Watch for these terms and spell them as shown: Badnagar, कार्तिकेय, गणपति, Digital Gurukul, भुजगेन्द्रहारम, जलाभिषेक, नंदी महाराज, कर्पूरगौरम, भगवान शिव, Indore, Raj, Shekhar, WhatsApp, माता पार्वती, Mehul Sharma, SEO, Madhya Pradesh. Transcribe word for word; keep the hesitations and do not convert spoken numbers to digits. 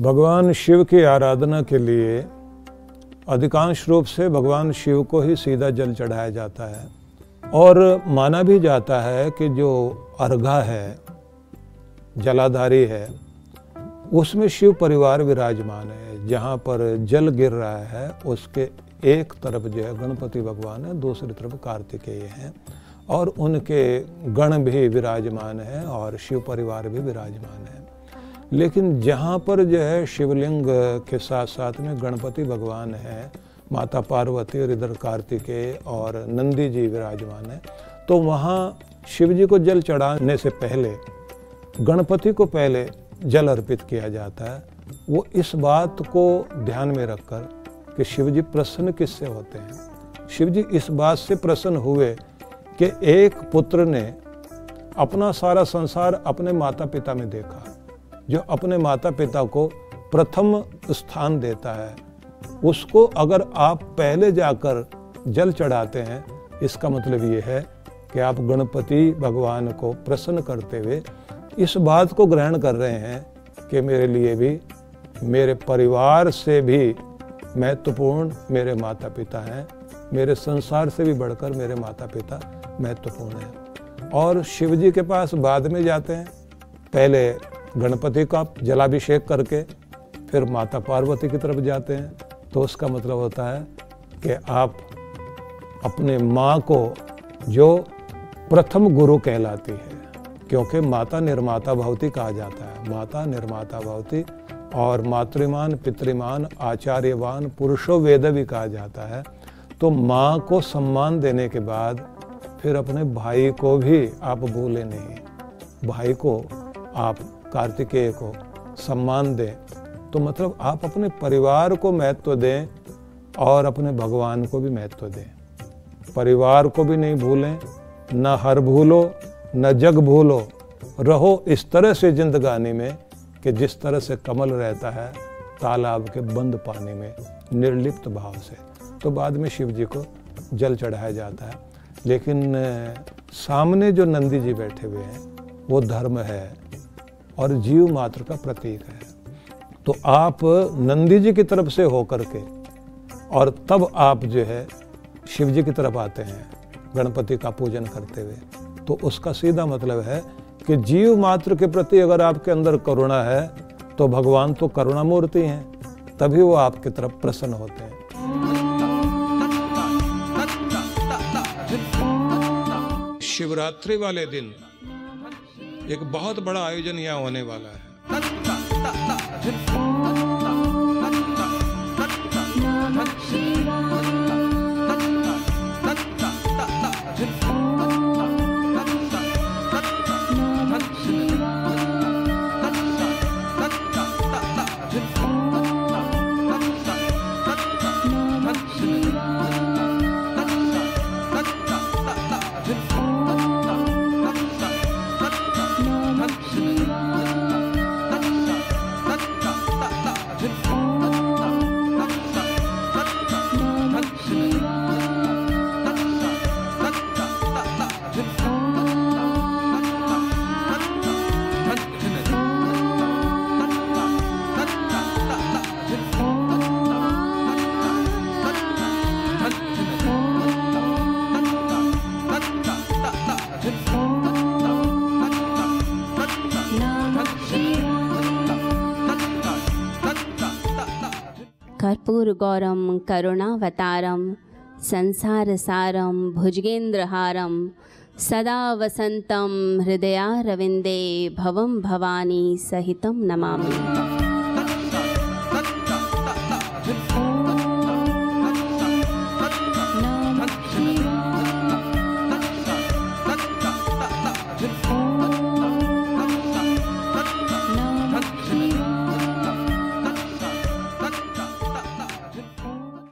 भगवान शिव की आराधना के लिए अधिकांश रूप से भगवान शिव को ही सीधा जल चढ़ाया जाता है, और माना भी जाता है कि जो अर्घा है, जलाधारी है, उसमें शिव परिवार विराजमान है। जहाँ पर जल गिर रहा है उसके एक तरफ जो है गणपति भगवान है, दूसरी तरफ कार्तिकेय हैं, और उनके गण भी विराजमान हैं और शिव परिवार भी विराजमान है। लेकिन जहाँ पर जो है शिवलिंग के साथ साथ में गणपति भगवान हैं, माता पार्वती और इधर कार्तिकेय और नंदी जी विराजमान हैं, तो वहाँ शिव जी को जल चढ़ाने से पहले गणपति को पहले जल अर्पित किया जाता है। वो इस बात को ध्यान में रखकर कि शिव जी प्रसन्न किससे होते हैं। शिव जी इस बात से प्रसन्न हुए कि एक पुत्र ने अपना सारा संसार अपने माता पिता में देखा, जो अपने माता पिता को प्रथम स्थान देता है, उसको अगर आप पहले जाकर जल चढ़ाते हैं, इसका मतलब ये है कि आप गणपति भगवान को प्रसन्न करते हुए इस बात को ग्रहण कर रहे हैं कि मेरे लिए भी, मेरे परिवार से भी महत्वपूर्ण मेरे माता पिता हैं, मेरे संसार से भी बढ़कर मेरे माता पिता महत्वपूर्ण हैं। और शिव जी के पास बाद में जाते हैं, पहले गणपति का जलाभिषेक करके फिर माता पार्वती की तरफ जाते हैं, तो उसका मतलब होता है कि आप अपने माँ को, जो प्रथम गुरु कहलाती है, क्योंकि माता निर्माता भवती कहा जाता है, माता निर्माता भवती, और मातृमान पितृमान आचार्यवान पुरुषो वेद भी कहा जाता है। तो माँ को सम्मान देने के बाद फिर अपने भाई को भी आप भूले नहीं, भाई को आप कार्तिकेय को सम्मान दें। तो मतलब आप अपने परिवार को महत्व दें और अपने भगवान को भी महत्व दें। परिवार को भी नहीं भूलें, न हर भूलो न जग भूलो, रहो इस तरह से जिंदगानी में कि जिस तरह से कमल रहता है तालाब के बंद पानी में, निर्लिप्त भाव से। तो बाद में शिव जी को जल चढ़ाया जाता है। लेकिन सामने जो नंदी जी बैठे हुए हैं वो धर्म है और जीव मात्र का प्रतीक है। तो आप नंदी जी की तरफ से होकर के और तब आप जो है शिव जी की तरफ आते हैं गणपति का पूजन करते हुए, तो उसका सीधा मतलब है कि जीव मात्र के प्रति अगर आपके अंदर करुणा है तो भगवान तो करुणा मूर्ति हैं, तभी वो आपकी तरफ प्रसन्न होते हैं। शिवरात्रि वाले दिन एक बहुत बड़ा आयोजन यहाँ होने वाला है। कर्पूरगौरम करुणावतारम संसारसारम भुजगेन्द्रहारम सदा वसंतम हृदयारविंदे भवं भवानी सहितं नमामि।